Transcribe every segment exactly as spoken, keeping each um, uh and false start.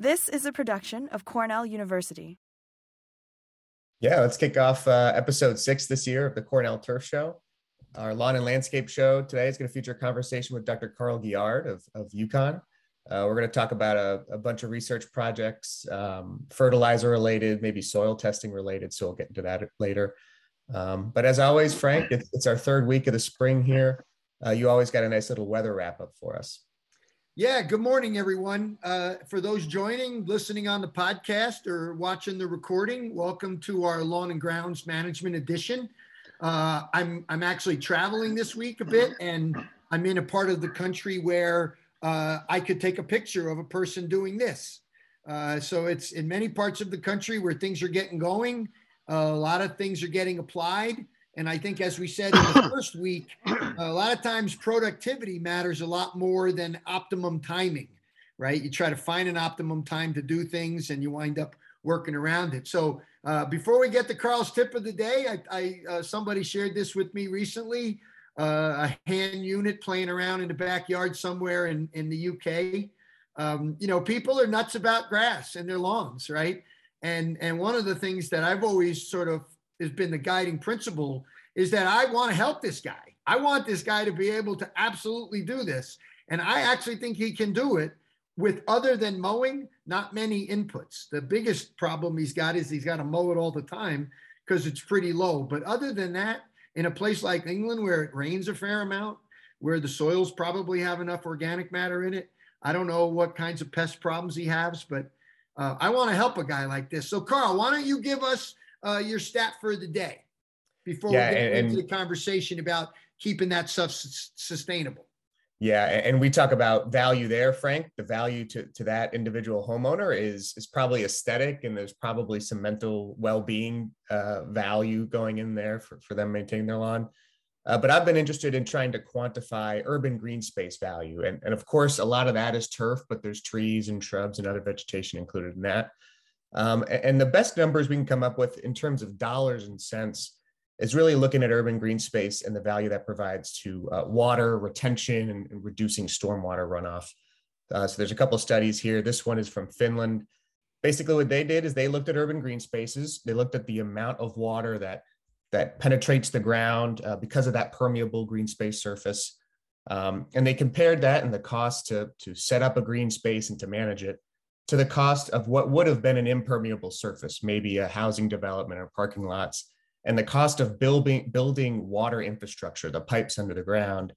This is a production of Cornell University. Yeah, let's kick off uh, episode six this year of the Cornell Turf Show. Our lawn and landscape show today is going to feature a conversation with Doctor Carl Guillard of, of UConn. Uh, we're going to talk about a, a bunch of research projects, um, fertilizer related, maybe soil testing related. So we'll get into that later. Um, but as always, Frank, it's, it's our third week of the spring here. Uh, you always got a nice little weather wrap up for us. Yeah. Good morning, everyone. Uh, for those joining, listening on the podcast or watching the recording, welcome to our Lawn and Grounds Management edition. Uh, I'm I'm actually traveling this week a bit, and I'm in a part of the country where uh, I could take a picture of a person doing this. Uh, so it's in many parts of the country where things are getting going. Uh, a lot of things are getting applied. And I think, as we said in the first week, a lot of times productivity matters a lot more than optimum timing, right? You try to find an optimum time to do things and you wind up working around it. So uh, before we get to Carl's tip of the day, I, I uh, somebody shared this with me recently, uh, a hand unit playing around in the backyard somewhere in, in the U K. Um, you know, people are nuts about grass and their lawns, right? And, and one of the things that I've always sort of has been the guiding principle is that I want to help this guy. I want this guy to be able to absolutely do this. And I actually think he can do it with, other than mowing, not many inputs. The biggest problem he's got is he's got to mow it all the time because it's pretty low. But other than that, in a place like England where it rains a fair amount, where the soils probably have enough organic matter in it, I don't know what kinds of pest problems he has, but uh, I want to help a guy like this. So Carl, why don't you give us uh, your stat for the day before yeah, we get and, into and- the conversation about keeping that stuff s- sustainable? Yeah, and we talk about value there, Frank. The value to, to that individual homeowner is, is probably aesthetic, and there's probably some mental well-being uh, value going in there for, for them maintaining their lawn. Uh, but I've been interested in trying to quantify urban green space value. And, and of course, a lot of that is turf, but there's trees and shrubs and other vegetation included in that. Um, and the best numbers we can come up with in terms of dollars and cents is really looking at urban green space and the value that provides to uh, water retention and, and reducing stormwater runoff. Uh, so there's a couple of studies here. This one is from Finland. Basically what they did is they looked at urban green spaces. They looked at the amount of water that, that penetrates the ground uh, because of that permeable green space surface. Um, and they compared that and the cost to, to set up a green space and to manage it to the cost of what would have been an impermeable surface, maybe a housing development or parking lots, and the cost of building building water infrastructure, the pipes under the ground.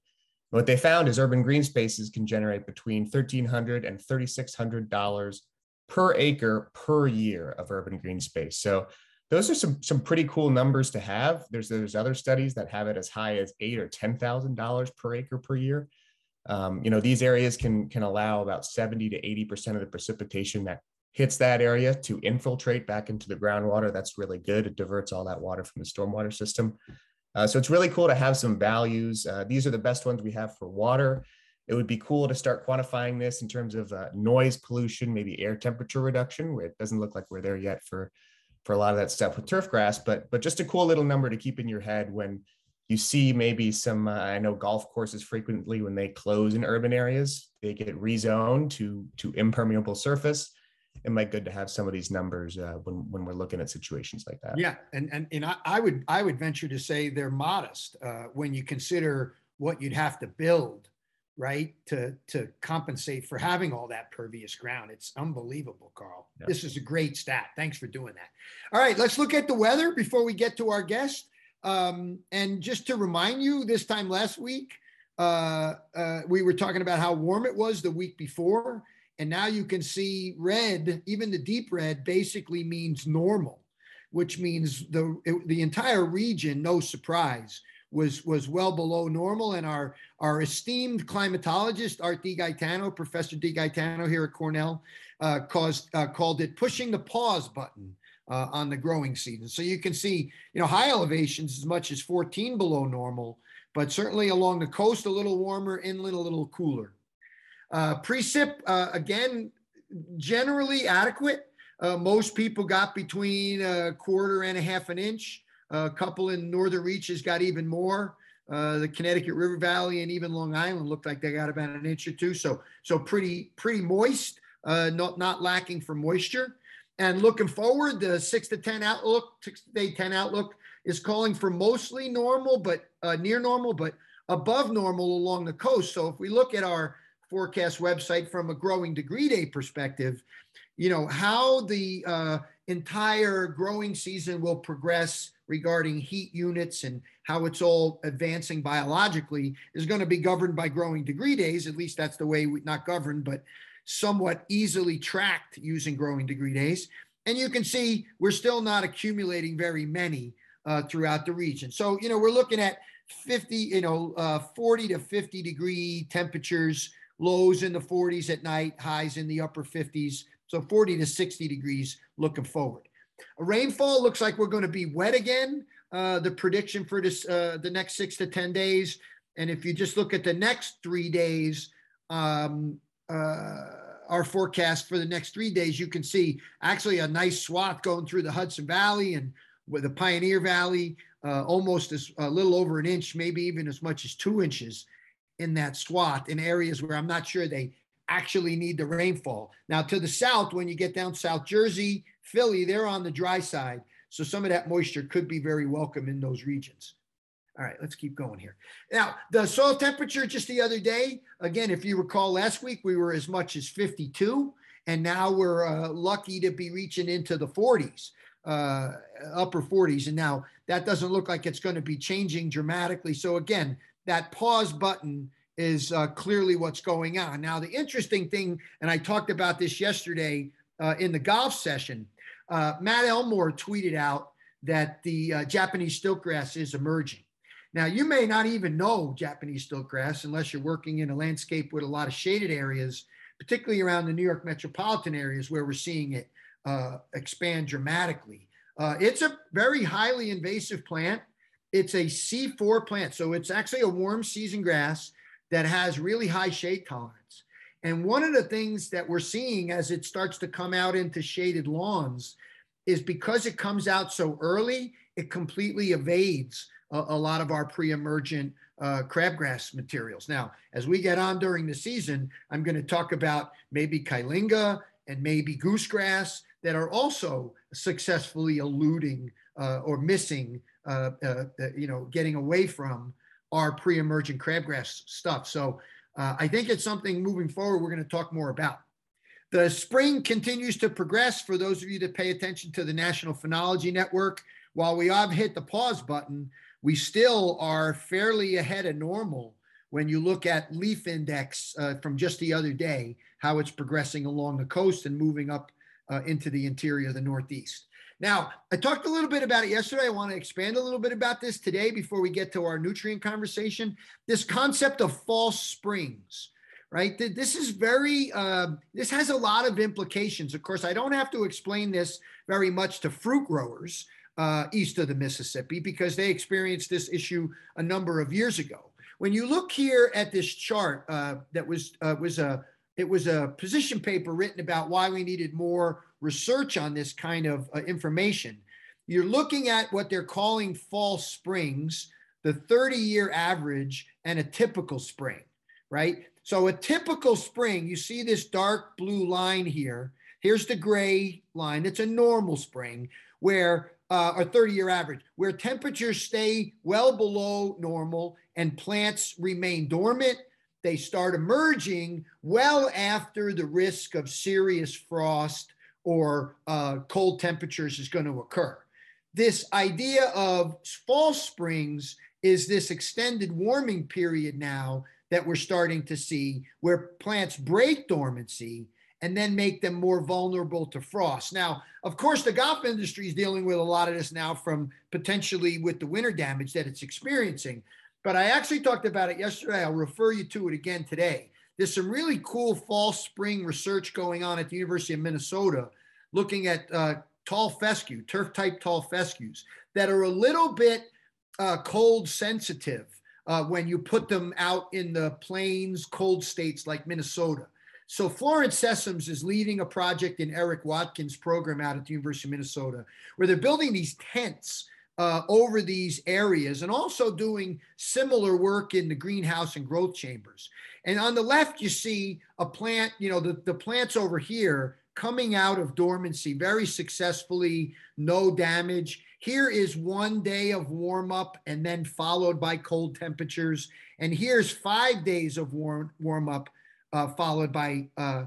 What they found is urban green spaces can generate between thirteen hundred dollars and thirty-six hundred dollars per acre per year of urban green space. So those are some, some pretty cool numbers to have. There's, there's other studies that have it as high as eight thousand dollars or ten thousand dollars per acre per year. Um, you know, these areas can, can allow about seventy to eighty percent of the precipitation that hits that area to infiltrate back into the groundwater. That's really good. It diverts all that water from the stormwater system. Uh, so it's really cool to have some values. Uh, these are the best ones we have for water. It would be cool to start quantifying this in terms of uh, noise pollution, maybe air temperature reduction, where it doesn't look like we're there yet for, for a lot of that stuff with turf grass, but, but just a cool little number to keep in your head when you see maybe some, uh, I know golf courses frequently when they close in urban areas, they get rezoned to, to impermeable surface. It might be good to have some of these numbers uh, when, when we're looking at situations like that. Yeah, and and, and I, I would I would venture to say they're modest uh, when you consider what you'd have to build, right, to, to compensate for having all that pervious ground. It's unbelievable, Carl. Yeah. This is a great stat. Thanks for doing that. All right, let's look at the weather before we get to our guest. Um, and just to remind you, this time last week, uh, uh, we were talking about how warm it was the week before. And now you can see red, even the deep red, basically means normal, which means the the entire region, no surprise, was, was well below normal. And our, our esteemed climatologist, Art DeGaetano, Professor DeGaetano here at Cornell, uh, caused, uh, called it pushing the pause button uh, on the growing season. So you can see, you know, high elevations as much as fourteen below normal, but certainly along the coast, a little warmer, inland, a little cooler. Uh, precip, uh, again, generally adequate. Uh, most people got between a quarter and a half an inch. Uh, a couple in northern reaches got even more. Uh, the Connecticut River Valley and even Long Island looked like they got about an inch or two. So, so pretty, pretty moist, uh, not, not lacking for moisture. And looking forward, the six to ten outlook, six to ten outlook is calling for mostly normal, but uh, near normal, but above normal along the coast. So if we look at our forecast website from a growing degree day perspective, you know, how the uh, entire growing season will progress regarding heat units and how it's all advancing biologically is going to be governed by growing degree days. At least that's the way we, not governed, but somewhat easily tracked using growing degree days. And you can see we're still not accumulating very many uh, throughout the region. So, you know, we're looking at fifty, you know, uh, forty to fifty degree temperatures, lows in the forties at night, highs in the upper fifties. So forty to sixty degrees looking forward. Rainfall looks like we're going to be wet again. Uh, the prediction for this, uh, the next six to ten days. And if you just look at the next three days, um, uh, our forecast for the next three days, you can see actually a nice swath going through the Hudson Valley and with the Pioneer Valley, uh, almost as a little over an inch, maybe even as much as two inches in that swath in areas where I'm not sure they actually need the rainfall. Now to the south, when you get down South Jersey, Philly, they're on the dry side. So some of that moisture could be very welcome in those regions. All right, let's keep going here. Now, the soil temperature just the other day, again, if you recall last week, we were as much as fifty-two, and now we're uh, lucky to be reaching into the forties, uh, upper forties. And now that doesn't look like it's going to be changing dramatically. So again, that pause button is uh, clearly what's going on. Now, the interesting thing, and I talked about this yesterday uh, in the golf session, uh, Matt Elmore tweeted out that the uh, Japanese stiltgrass is emerging. Now, you may not even know Japanese stiltgrass unless you're working in a landscape with a lot of shaded areas, particularly around the New York metropolitan areas where we're seeing it uh, expand dramatically. Uh, it's a very highly invasive plant. It's a C four plant, so it's actually a warm season grass that has really high shade tolerance. And one of the things that we're seeing as it starts to come out into shaded lawns is because it comes out so early, it completely evades a, a lot of our pre-emergent uh, crabgrass materials. Now, as we get on during the season, I'm going to talk about maybe Kylinga and maybe goosegrass that are also successfully eluding uh, or missing, uh, uh, you know, getting away from our pre-emergent crabgrass stuff. So uh, I think it's something moving forward we're going to talk more about. The spring continues to progress for those of you that pay attention to the National Phenology Network. While we have hit the pause button, we still are fairly ahead of normal when you look at leaf index uh, from just the other day, how it's progressing along the coast and moving up uh, into the interior of the Northeast. Now, I talked a little bit about it yesterday. I want to expand a little bit about this today before we get to our nutrient conversation. This concept of false springs, right? This is very, uh, this has a lot of implications. Of course, I don't have to explain this very much to fruit growers uh, east of the Mississippi because they experienced this issue a number of years ago. When you look here at this chart uh, that was, uh, was a, it was a position paper written about why we needed more research on this kind of uh, information. You're looking at what they're calling false springs, the thirty year average and a typical spring, right? So a typical spring, you see this dark blue line here. Here's the gray line. It's a normal spring where uh, a thirty year average, where temperatures stay well below normal and plants remain dormant. They start emerging well after the risk of serious frost or uh, cold temperatures is going to occur. This idea of false springs is this extended warming period now that we're starting to see where plants break dormancy and then make them more vulnerable to frost. Now, of course, the golf industry is dealing with a lot of this now from potentially with the winter damage that it's experiencing. But I actually talked about it yesterday. I'll refer you to it again today. There's some really cool false spring research going on at the University of Minnesota looking at uh, tall fescue, turf-type tall fescues that are a little bit uh, cold sensitive uh, when you put them out in the plains, cold states like Minnesota. So Florence Sessoms is leading a project in Eric Watkins' program out at the University of Minnesota where they're building these tents uh, over these areas, and also doing similar work in the greenhouse and growth chambers. And on the left, you see a plant, you know, the, the plants over here coming out of dormancy very successfully, no damage. Here is one day of warm up and then followed by cold temperatures. And here's five days of warm, warm up uh, followed by uh,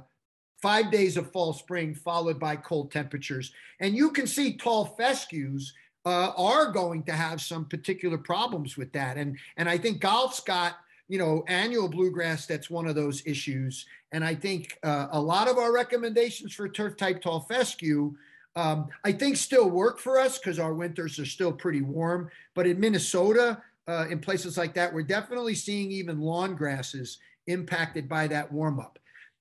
five days of fall spring followed by cold temperatures. And you can see tall fescues uh, are going to have some particular problems with that. And, and I think golf's got, you know, annual bluegrass, that's one of those issues. And I think uh, a lot of our recommendations for turf type tall fescue Um, I think still work for us because our winters are still pretty warm, but in Minnesota, uh, in places like that, we're definitely seeing even lawn grasses impacted by that warm up.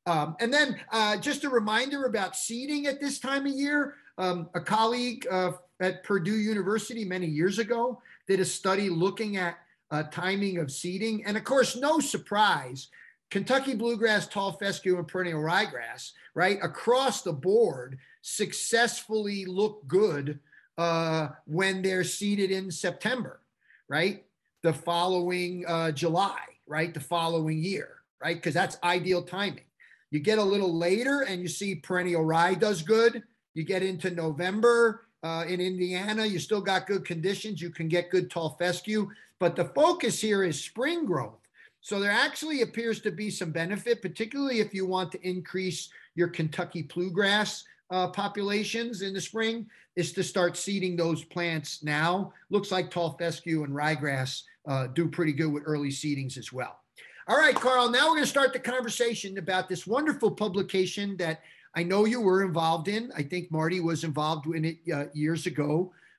Um, and then uh, just a reminder about seeding at this time of year, um, a colleague uh, at Purdue University many years ago did a study looking at uh, timing of seeding. And of course, no surprise, Kentucky bluegrass, tall fescue, and perennial ryegrass, right, across the board successfully look good uh, when they're seeded in September, right, the following uh, July, right, the following year, right, because that's ideal timing. You get a little later and you see perennial rye does good. You get into November uh, in Indiana, you still got good conditions. You can get good tall fescue, but the focus here is spring growth. So there actually appears to be some benefit, particularly if you want to increase your Kentucky bluegrass uh, populations in the spring, is to start seeding those plants now. Looks like tall fescue and ryegrass uh, do pretty good with early seedings as well. All right, Carl, now we're gonna start the conversation about this wonderful publication that I know you were involved in. I think Marty was involved in it uh, years ago,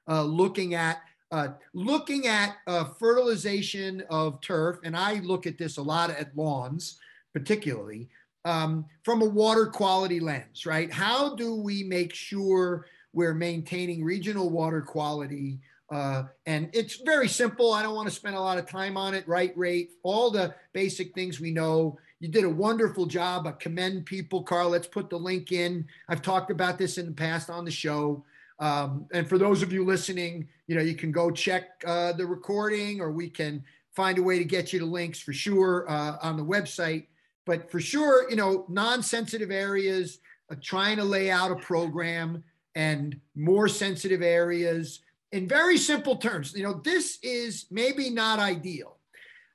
uh, looking at Uh, looking at uh, fertilization of turf, and I look at this a lot at lawns, particularly, um, from a water quality lens, right? How do we make sure we're maintaining regional water quality? Uh, and it's very simple. I don't want to spend a lot of time on it, right rate, all the basic things we know. You did a wonderful job. I commend people, Carl. Let's put the link in. I've talked about this in the past on the show. Um, and for those of you listening, you know, you can go check uh, the recording, or we can find a way to get you the links for sure uh, on the website. But for sure, you know, non-sensitive areas, uh, trying to lay out a program, and more sensitive areas in very simple terms. You know, this is maybe not ideal.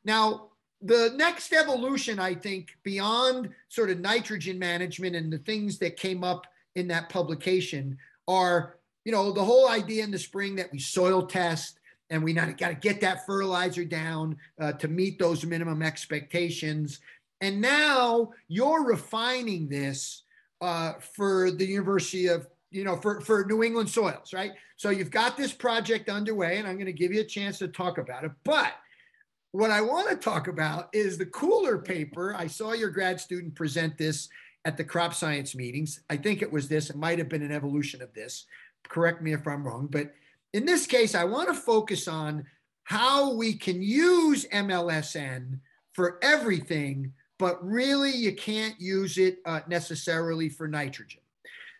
Now, the next evolution, I think, beyond sort of nitrogen management and the things that came up in that publication are, you know, the whole idea in the spring that we soil test and we got to get that fertilizer down uh, to meet those minimum expectations. And now you're refining this uh, for the University of, you know, for, for New England soils, right? So you've got this project underway, and I'm going to give you a chance to talk about it. But what I want to talk about is the cooler paper. I saw your grad student present this at the crop science meetings. I think it was this, it might've been an evolution of this. Correct me if I'm wrong, but in this case, I wanna focus on how we can use M L S N for everything, but really you can't use it uh, necessarily for nitrogen.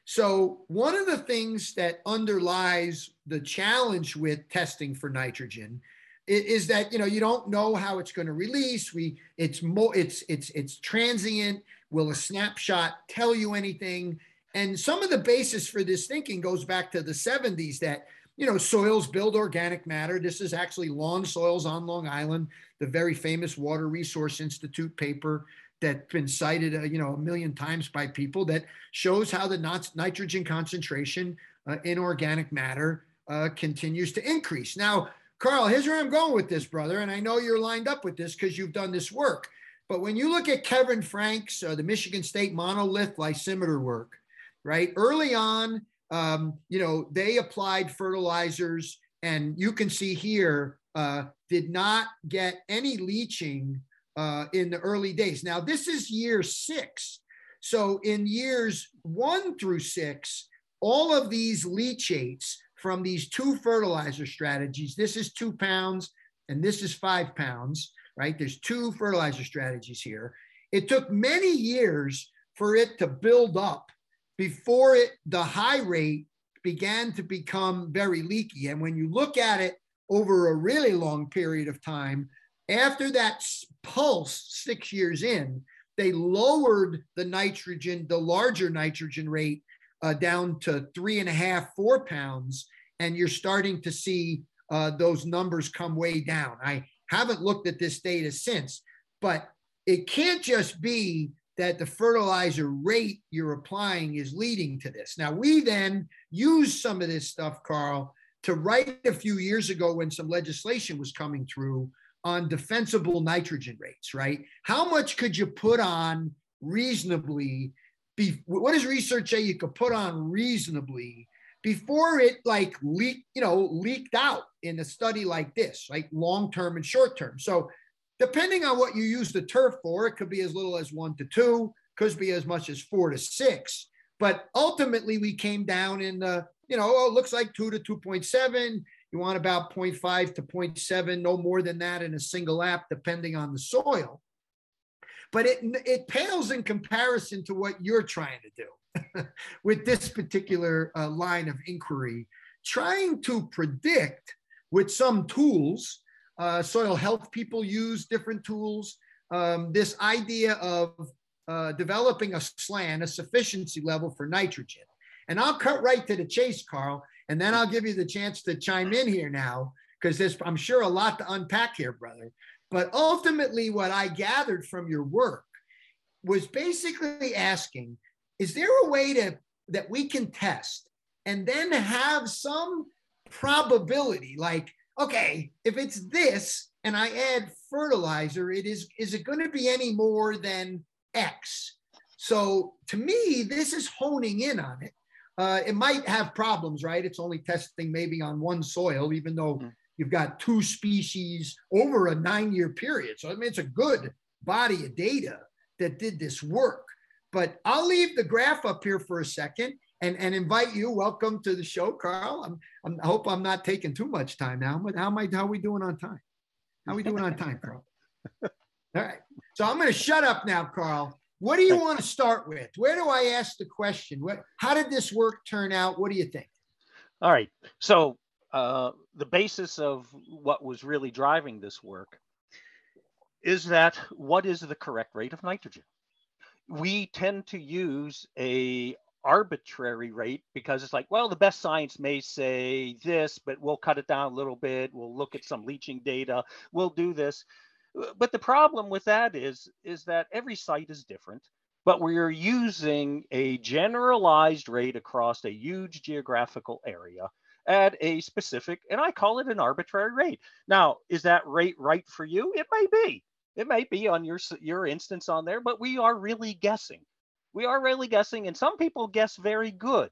So one of the things that underlies the challenge with testing for nitrogen is that, you know, you don't know how it's gonna release. We, it's, mo it's, it's, it's transient. Will a snapshot tell you anything? And some of the basis for this thinking goes back to the seventies that, you know, soils build organic matter. This is actually lawn soils on Long Island, the very famous Water Resource Institute paper that's been cited, uh, you know, a million times by people, that shows how the not nitrogen concentration uh, in organic matter uh, continues to increase. Now, Carl, here's where I'm going with this, brother. And I know you're lined up with this because you've done this work. But when you look at Kevin Frank's, uh, the Michigan State monolith lysimeter work, right? Early on, um, you know, they applied fertilizers, and you can see here, uh, did not get any leaching uh, in the early days. Now, this is year six. So in years one through six, all of these leachates from these two fertilizer strategies, this is two pounds and this is five pounds, right? There's two fertilizer strategies here. It took many years for it to build up before it, the high rate began to become very leaky. And when you look at it over a really long period of time, after that pulse six years in, they lowered the nitrogen, the larger nitrogen rate uh, down to three and a half, four pounds. And you're starting to see uh, those numbers come way down. I haven't looked at this data since, but it can't just be that the fertilizer rate you're applying is leading to this. Now, we then used some of this stuff, Carl, to write a few years ago when some legislation was coming through on defensible nitrogen rates, right? How much could you put on reasonably? Be, what does research say you could put on reasonably before it like leak, you know, leaked out in a study like this, like long-term and short-term? So depending on what you use the turf for, it could be as little as one to two, could be as much as four to six. But ultimately we came down in the, you know, oh, it looks like two to two point seven. You want about zero point five to zero point seven, no more than that in a single app, depending on the soil. But it, it pales in comparison to what you're trying to do with this particular uh, line of inquiry, trying to predict with some tools. Uh, soil health people use different tools. Um, this idea of uh, developing a SLAN, a sufficiency level for nitrogen. And I'll cut right to the chase, Carl, and then I'll give you the chance to chime in here now, because there's, I'm sure, a lot to unpack here, brother. But ultimately, what I gathered from your work was basically asking, is there a way to, that we can test and then have some probability, like, okay, if it's this and I add fertilizer, it is, is it going to be any more than X? So to me, this is honing in on it. Uh, it might have problems, right? It's only testing maybe on one soil, even though mm. you've got two species over a nine-year period. So I mean, it's a good body of data that did this work. But I'll leave the graph up here for a second. And, and invite you. Welcome to the show, Carl. I'm, I'm, I hope I'm not taking too much time now. But how am I? How are we doing on time? How are we doing on time, Carl? All right. So I'm going to shut up now, Carl. What do you want to start with? Where do I ask the question? What? How did this work turn out? What do you think? All right. So uh, the basis of what was really driving this work is that what is the correct rate of nitrogen? We tend to use a arbitrary rate because it's like, well, the best science may say this, but we'll cut it down a little bit. We'll look at some leaching data. We'll do this. But the problem with that is, is that every site is different, but we are using a generalized rate across a huge geographical area at a specific, and I call it an arbitrary rate. Now, is that rate right for you? It may be. It may be on your, your instance on there, but we are really guessing. We are really guessing, and some people guess very good.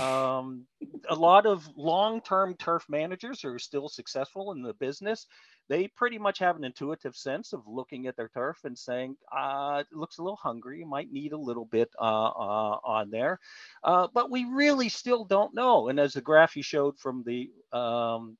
Um, a lot of long-term turf managers who are still successful in the business, they pretty much have an intuitive sense of looking at their turf and saying, uh, it looks a little hungry, you might need a little bit uh, uh, on there. Uh, but we really still don't know. And as the graph you showed from the um,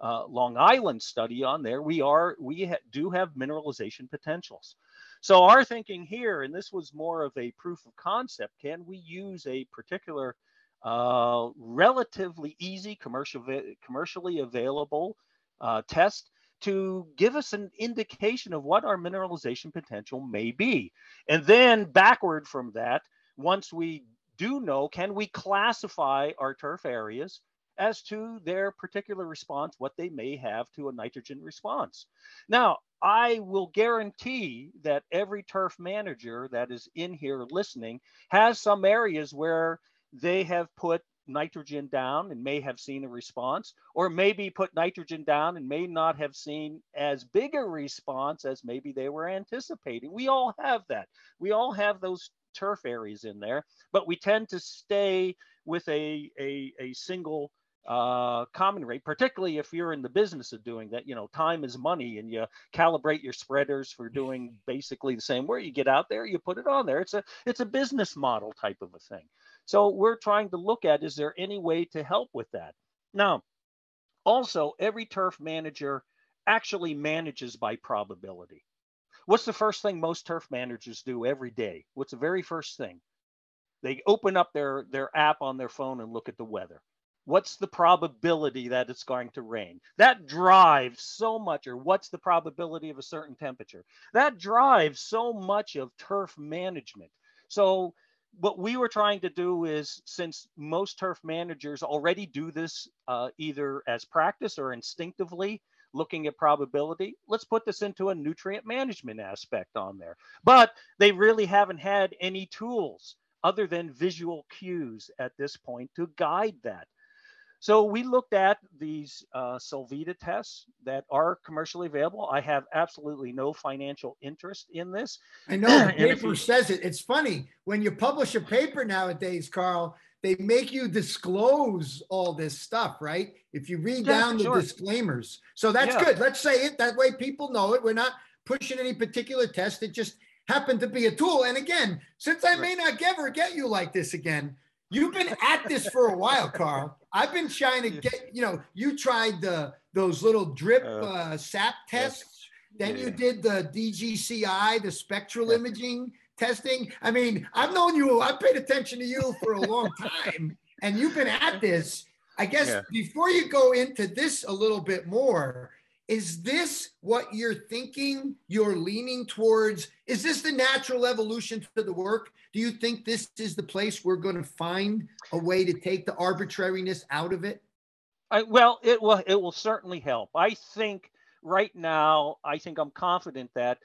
uh, Long Island study on there, we, are, we ha do have mineralization potentials. So our thinking here, and this was more of a proof of concept, can we use a particular uh, relatively easy commercial, commercially available uh, test to give us an indication of what our mineralization potential may be? And then backward from that, once we do know, can we classify our turf areas as to their particular response, what they may have to a nitrogen response? Now, I will guarantee that every turf manager that is in here listening has some areas where they have put nitrogen down and may have seen a response, or maybe put nitrogen down and may not have seen as big a response as maybe they were anticipating. We all have that. We all have those turf areas in there, but we tend to stay with a, a, a single uh common rate, particularly if you're in the business of doing that. You know, time is money, and you calibrate your spreaders for doing basically the same. Where you get out there, you put it on there. It's a it's a business model type of a thing. So we're trying to look at, is there any way to help with that? Now, also, every turf manager actually manages by probability. What's the first thing most turf managers do every day? What's the very first thing? They open up their their app on their phone and look at the weather. what's the probability that it's going to rain? That drives so much, or what's the probability of a certain temperature? That drives so much of turf management. So what we were trying to do is, since most turf managers already do this uh, either as practice or instinctively, looking at probability, let's put this into a nutrient management aspect on there. But they really haven't had any tools other than visual cues at this point to guide that. So we looked at these uh, Solvita tests that are commercially available. I have absolutely no financial interest in this. I know, the paper you... says it. It's funny, when you publish a paper nowadays, Carl, they make you disclose all this stuff, right? If you read yeah, down sure. the disclaimers. So that's yeah. good. Let's say it. That way people know it. We're not pushing any particular test. It just happened to be a tool. And again, since I right. may not ever get you like this again, you've been at this for a while, Carl. I've been trying to get, you know, you tried the those little drip uh, sap tests. Yes. Then yeah. you did the D G C I, the spectral imaging testing. I mean, I've known you, I've paid attention to you for a long time, and you've been at this. I guess yeah. before you go into this a little bit more, is this what you're thinking, you're leaning towards? Is this the natural evolution to the work? Do you think this is the place we're going to find a way to take the arbitrariness out of it? I, well, it will, it will certainly help. I think right now, I think I'm confident that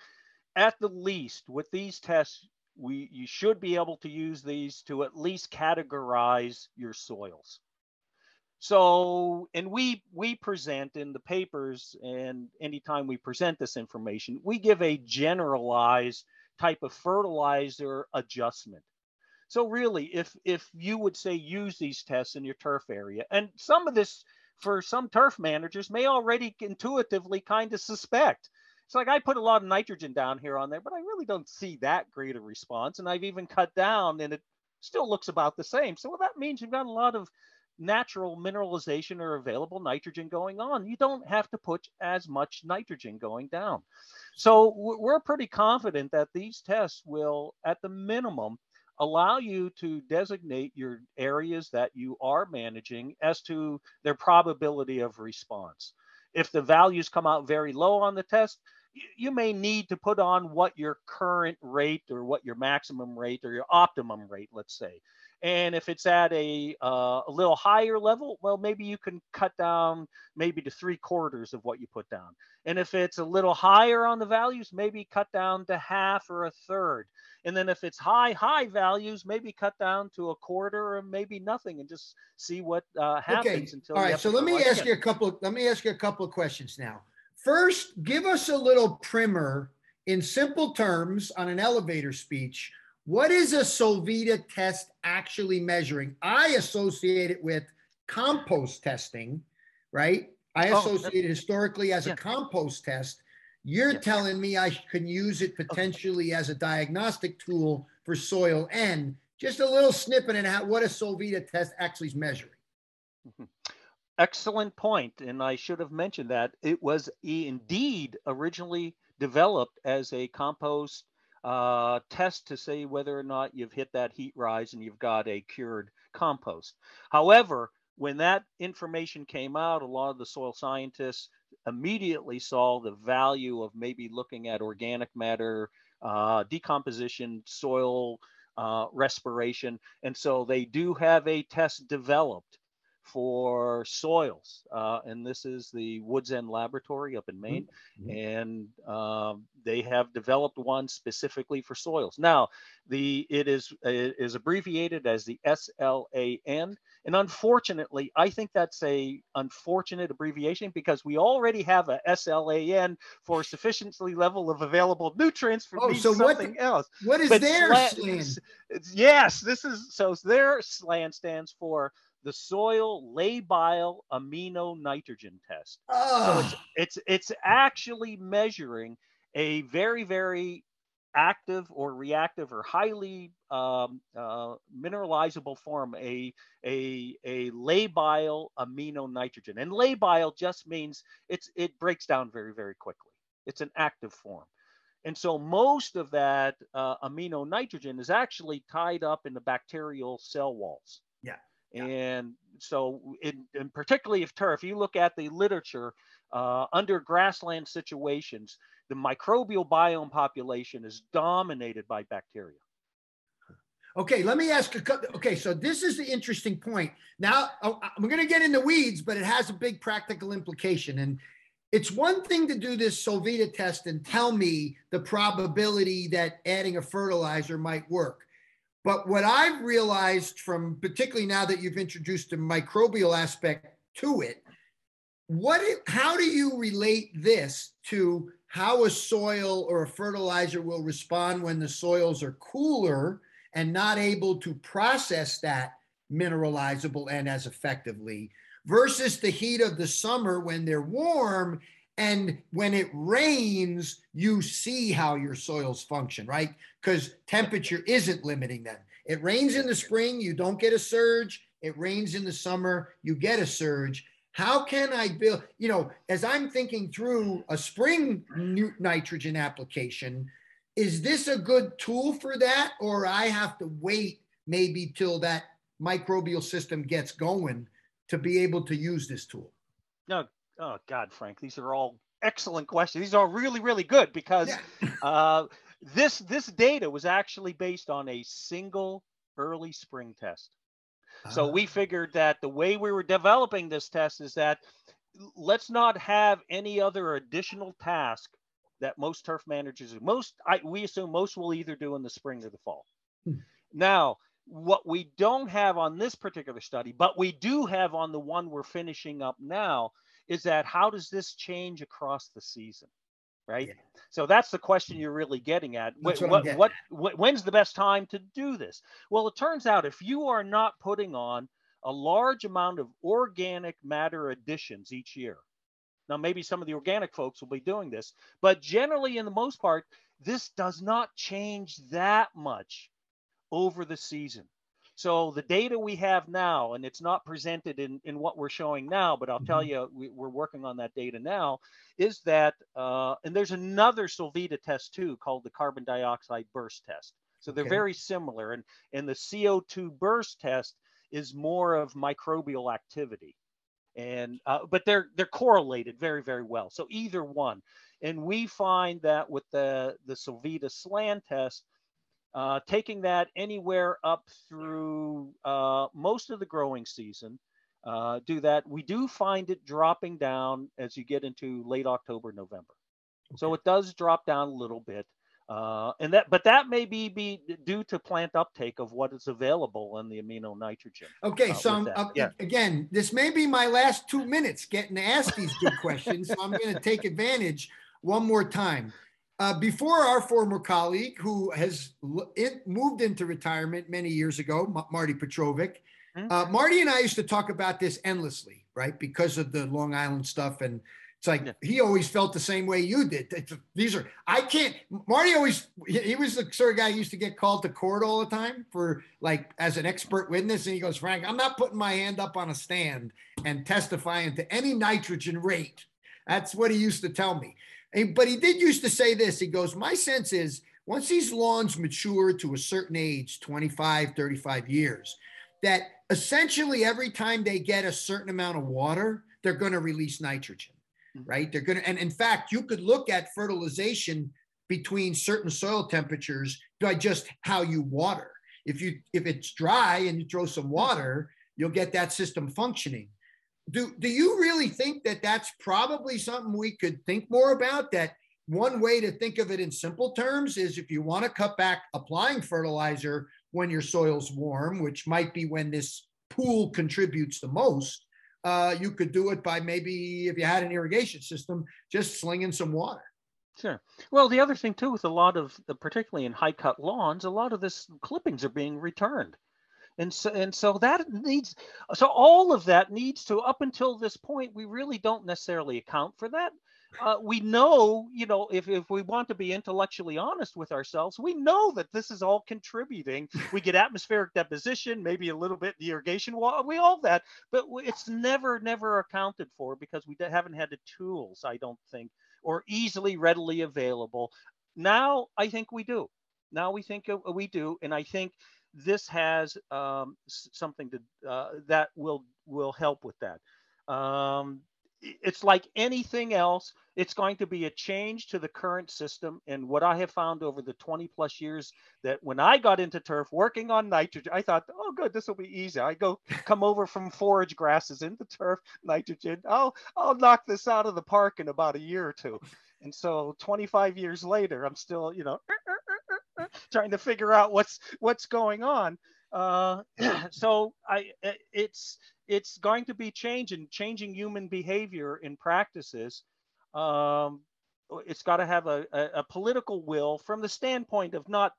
at the least with these tests, we, you should be able to use these to at least categorize your soils. So, and we we present in the papers, and anytime we present this information, we give a generalized type of fertilizer adjustment. So really, if if you would say use these tests in your turf area, and some of this for some turf managers may already intuitively kind of suspect. It's like, I put a lot of nitrogen down here on there, but I really don't see that great a response. And I've even cut down and it still looks about the same. So well, that means you've got a lot of natural mineralization or available nitrogen going on. You don't have to put as much nitrogen going down. So we're pretty confident that these tests will, at the minimum, allow you to designate your areas that you are managing as to their probability of response. If the values come out very low on the test, you may need to put on what your current rate or what your maximum rate or your optimum rate, let's say. And if it's at a, uh, a little higher level, well, maybe you can cut down maybe to three quarters of what you put down. And if it's a little higher on the values, maybe cut down to half or a third. And then if it's high, high values, maybe cut down to a quarter or maybe nothing, and just see what uh, happens. Okay. Until all right. So let me ask you a couple. Let me ask you a couple of questions now. First, give us a little primer in simple terms on an elevator speech. What is a Solvita test actually measuring? I associate it with compost testing, right? I associate oh, it historically as yeah. a compost test. You're yeah. telling me I can use it potentially okay. as a diagnostic tool for soil, and just a little snippet in how, what a Solvita test actually is measuring. Mm-hmm. Excellent point, and I should have mentioned that. It was indeed originally developed as a compost uh test to say whether or not you've hit that heat rise and you've got a cured compost. However, when that information came out, a lot of the soil scientists immediately saw the value of maybe looking at organic matter, uh, decomposition, soil uh, respiration. And so they do have a test developed for soils, uh, and this is the Woods End Laboratory up in Maine, mm-hmm. and um, they have developed one specifically for soils. Now, the it is it is abbreviated as the S L A N, and unfortunately, I think that's a unfortunate abbreviation because we already have a S L A N for sufficiency level of available nutrients for oh, so something what, else. What is but their SLAN? Yes, this is so. Their SLAN stands for the soil labile amino nitrogen test. Oh. So it's, it's, it's actually measuring a very, very active or reactive or highly um, uh, mineralizable form, a, a, a labile amino nitrogen. And labile just means it's, it breaks down very, very quickly. It's an active form. And so most of that uh, amino nitrogen is actually tied up in the bacterial cell walls. Yeah. Yeah. And so, in, and particularly if turf, you look at the literature uh, under grassland situations, the microbial biome population is dominated by bacteria. Okay, let me ask a couple. Okay, so this is the interesting point. Now, I'm going to get into weeds, but it has a big practical implication. And it's one thing to do this Solvita test and tell me the probability that adding a fertilizer might work. But what I've realized from, particularly now that you've introduced a microbial aspect to it, what, how do you relate this to how a soil or a fertilizer will respond when the soils are cooler and not able to process that mineralizable end as effectively versus the heat of the summer when they're warm, and when it rains, you see how your soils function, right? Because temperature isn't limiting them. It rains in the spring, you don't get a surge. It rains in the summer, you get a surge. How can I build, you know, as I'm thinking through a spring nitrogen application, is this a good tool for that? Or I have to wait maybe till that microbial system gets going to be able to use this tool? No, oh God, Frank, these are all excellent questions. These are really, really good because yeah. uh, this, this data was actually based on a single early spring test. Uh-huh. So we figured that the way we were developing this test is that let's not have any other additional task that most turf managers do. Most, I, we assume most will either do in the spring or the fall. Hmm. Now, what we don't have on this particular study, but we do have on the one we're finishing up now, is that how does this change across the season, right? Yeah. So that's the question you're really getting at. What, what, getting what, at. What, when's the best time to do this? Well, it turns out if you are not putting on a large amount of organic matter additions each year, now, maybe some of the organic folks will be doing this, but generally in the most part, this does not change that much over the season. So the data we have now, and it's not presented in, in what we're showing now, but I'll tell you, we, we're working on that data now, is that, uh, and there's another Solvita test too, called the carbon dioxide burst test. So they're okay. very similar. And, and the C O two burst test is more of microbial activity. And uh, but they're they're correlated very, very well. So either one, and we find that with the the Solvita SLAN test, uh, taking that anywhere up through uh, most of the growing season, uh, do that. We do find it dropping down as you get into late October, November. Okay. So it does drop down a little bit, uh, and that but that may be be due to plant uptake of what is available in the amino nitrogen. Okay, uh, so uh, yeah. again, this may be my last two minutes getting to ask these good questions. So I'm going to take advantage one more time. Uh, before our former colleague, who has in, moved into retirement many years ago, M Marty Petrovic, mm-hmm. uh, Marty and I used to talk about this endlessly, right? Because of the Long Island stuff. And it's like, yeah. he always felt the same way you did. It's, these are, I can't, Marty always, he, he was the sort of guy who used to get called to court all the time for like, as an expert witness. And he goes, Frank, I'm not putting my hand up on a stand and testifying to any nitrogen rate. That's what he used to tell me. But he did used to say this, he goes, my sense is once these lawns mature to a certain age, twenty-five, thirty-five years, that essentially every time they get a certain amount of water, they're going to release nitrogen, right? They're going to, and in fact, you could look at fertilization between certain soil temperatures by just how you water. If you, if it's dry and you throw some water, you'll get that system functioning. Do, do you really think that that's probably something we could think more about? That one way to think of it in simple terms is if you want to cut back applying fertilizer when your soil's warm, which might be when this pool contributes the most, uh, you could do it by maybe, if you had an irrigation system, just slinging some water. Sure. Well, the other thing too, with a lot of, particularly in high cut lawns, a lot of this clippings are being returned. And so, and so that needs, so all of that needs to, up until this point, we really don't necessarily account for that. Uh, we know, you know, if, if we want to be intellectually honest with ourselves, we know that this is all contributing. We get atmospheric deposition, maybe a little bit the irrigation wall, we all that, but it's never, never accounted for because we haven't had the tools, I don't think, or easily, readily available. Now, I think we do. Now we think we do. And I think this has um, something to, uh, that will, will help with that. Um, it's like anything else, it's going to be a change to the current system. And what I have found over the twenty plus years that when I got into turf working on nitrogen, I thought, oh, good, this will be easy. I go come over from forage grasses into turf nitrogen. I'll, I'll knock this out of the park in about a year or two. And so twenty-five years later, I'm still, you know, trying to figure out what's, what's going on. Uh, so I, it's, it's going to be changing, changing human behavior and practices. Um, it's got to have a, a, a political will from the standpoint of not,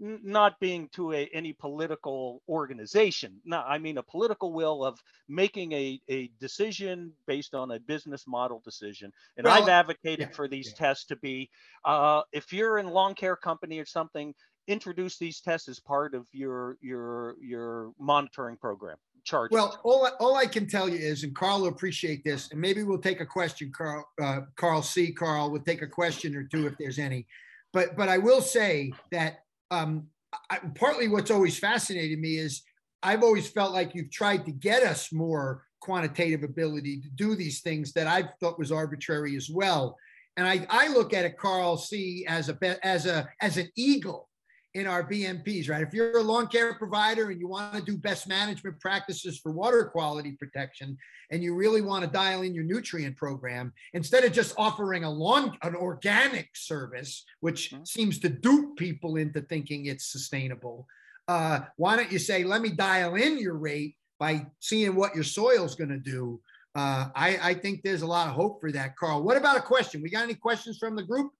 not being to a, any political organization. No, I mean, a political will of making a, a decision based on a business model decision. And well, I've advocated yeah, for these yeah. tests to be, uh, if you're in lawn care company or something, introduce these tests as part of your, your, your monitoring program charge. Well, all I, all I can tell you is, and Carl will appreciate this, and maybe we'll take a question, Carl, uh, Carl C. Carl, we'll take a question or two if there's any. But, but I will say that um, I, partly what's always fascinated me is I've always felt like you've tried to get us more quantitative ability to do these things that I thought was arbitrary as well. And I, I look at it, Carl C., as a, as a, as an eagle in our B M Ps, right? If you're a lawn care provider and you want to do best management practices for water quality protection, and you really want to dial in your nutrient program, instead of just offering a lawn, an organic service, which mm-hmm. seems to dupe people into thinking it's sustainable, uh, why don't you say, let me dial in your rate by seeing what your soil's going to do? Uh, I, I think there's a lot of hope for that, Carl. What about a question? We got any questions from the group?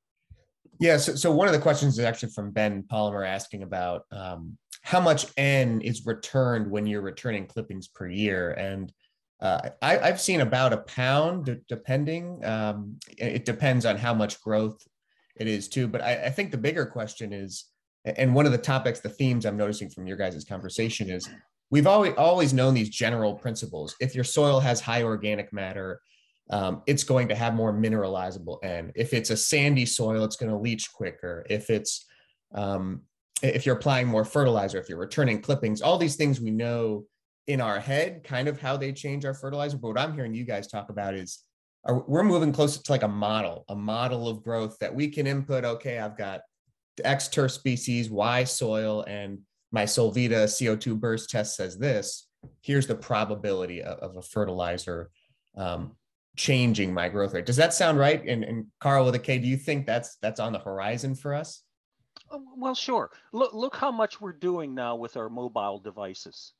Yeah, so, so one of the questions is actually from Ben Polymer asking about um, how much N is returned when you're returning clippings per year. And uh, I, I've seen about a pound, depending. Um, it depends on how much growth it is too. But I, I think the bigger question is, and one of the topics, the themes I'm noticing from your guys' conversation is, we've always, always known these general principles. If your soil has high organic matter, Um, it's going to have more mineralizable N. If it's a sandy soil, it's going to leach quicker. If it's, um, if you're applying more fertilizer, if you're returning clippings, all these things we know in our head, kind of how they change our fertilizer. But what I'm hearing you guys talk about is are, we're moving closer to like a model, a model of growth that we can input. Okay, I've got X turf species, Y soil, and my Solvita C O two burst test says this. Here's the probability of, of a fertilizer Um, changing my growth rate. Does that sound right? And, and Carl with a K, do you think that's that's on the horizon for us? Well, sure. Look, look how much we're doing now with our mobile devices.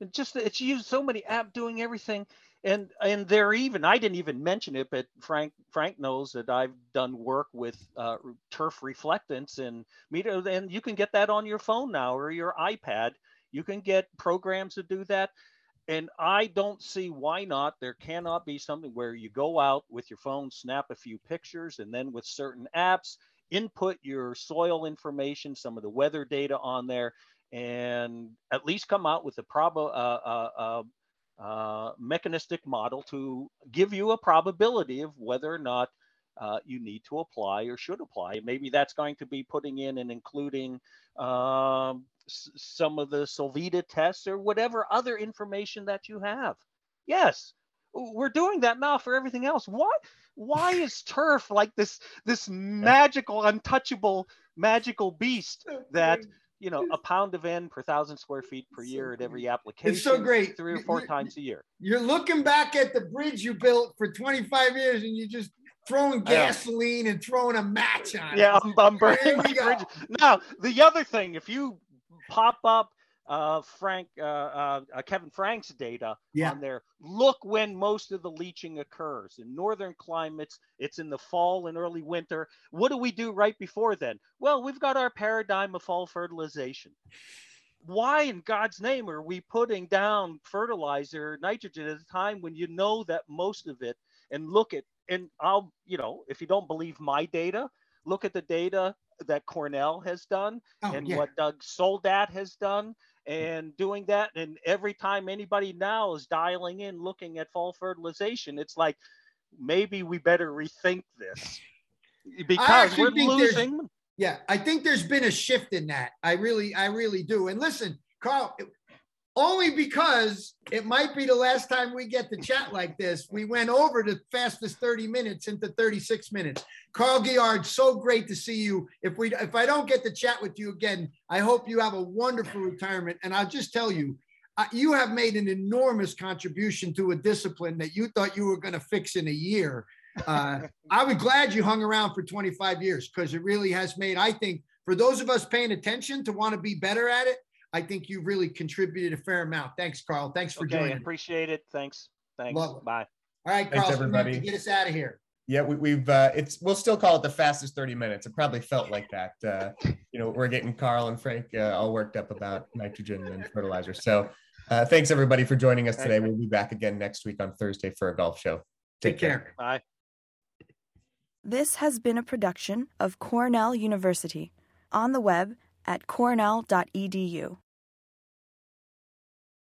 It just it's used so many apps doing everything, and and they're even. I didn't even mention it, but Frank Frank knows that I've done work with uh, turf reflectance and meter, and you can get that on your phone now or your iPad. You can get programs to do that. And I don't see why not. There cannot be something where you go out with your phone, snap a few pictures, and then with certain apps, input your soil information, some of the weather data on there, and at least come out with a prob- uh, uh, uh, uh, mechanistic model to give you a probability of whether or not uh, you need to apply or should apply. Maybe that's going to be putting in and including um, some of the Solvita tests or whatever other information that you have. Yes, we're doing that now for everything else. What? Why is turf like this, this magical, untouchable, magical beast that, you know, a pound of N per thousand square feet per year at every application. It's so great. Three or four times a year. You're looking back at the bridge you built for twenty-five years and you just throwing gasoline and throwing a match on it. Yeah, I'm, I'm burning my bridge. Now, the other thing, if you pop up uh, Frank, uh, uh, Kevin Frank's data yeah. on there. Look when most of the leaching occurs. In northern climates, it's in the fall and early winter. What do we do right before then? Well, we've got our paradigm of fall fertilization. Why in God's name are we putting down fertilizer, nitrogen at a time when you know that most of it, and look at, and I'll, you know, if you don't believe my data, look at the data that Cornell has done oh, and yeah. what Doug Soldat has done and doing that. And every time anybody now is dialing in, looking at fall fertilization, it's like, maybe we better rethink this because we're losing. Yeah, I think there's been a shift in that. I really, I really do. And listen, Carl, only because it might be the last time we get to chat like this. We went over the fastest thirty minutes into thirty-six minutes. Carl Giard, so great to see you. If we, if I don't get to chat with you again, I hope you have a wonderful retirement. And I'll just tell you, uh, you have made an enormous contribution to a discipline that you thought you were going to fix in a year. Uh, I was glad you hung around for twenty-five years, because it really has made, I think, for those of us paying attention to want to be better at it, I think you've really contributed a fair amount. Thanks, Carl. Thanks for okay, joining. Appreciate it. Thanks. Thanks. Love it. Bye. All right, Carl. Thanks, everybody. To get us out of here. Yeah, we, we've uh, it's we'll still call it the fastest thirty minutes. It probably felt like that. Uh, you know, we're getting Carl and Frank uh, all worked up about nitrogen and fertilizer. So, uh, thanks everybody for joining us today. We'll be back again next week on Thursday for a golf show. Take, Take care. care. Bye. This has been a production of Cornell University, on the web at cornell dot e d u.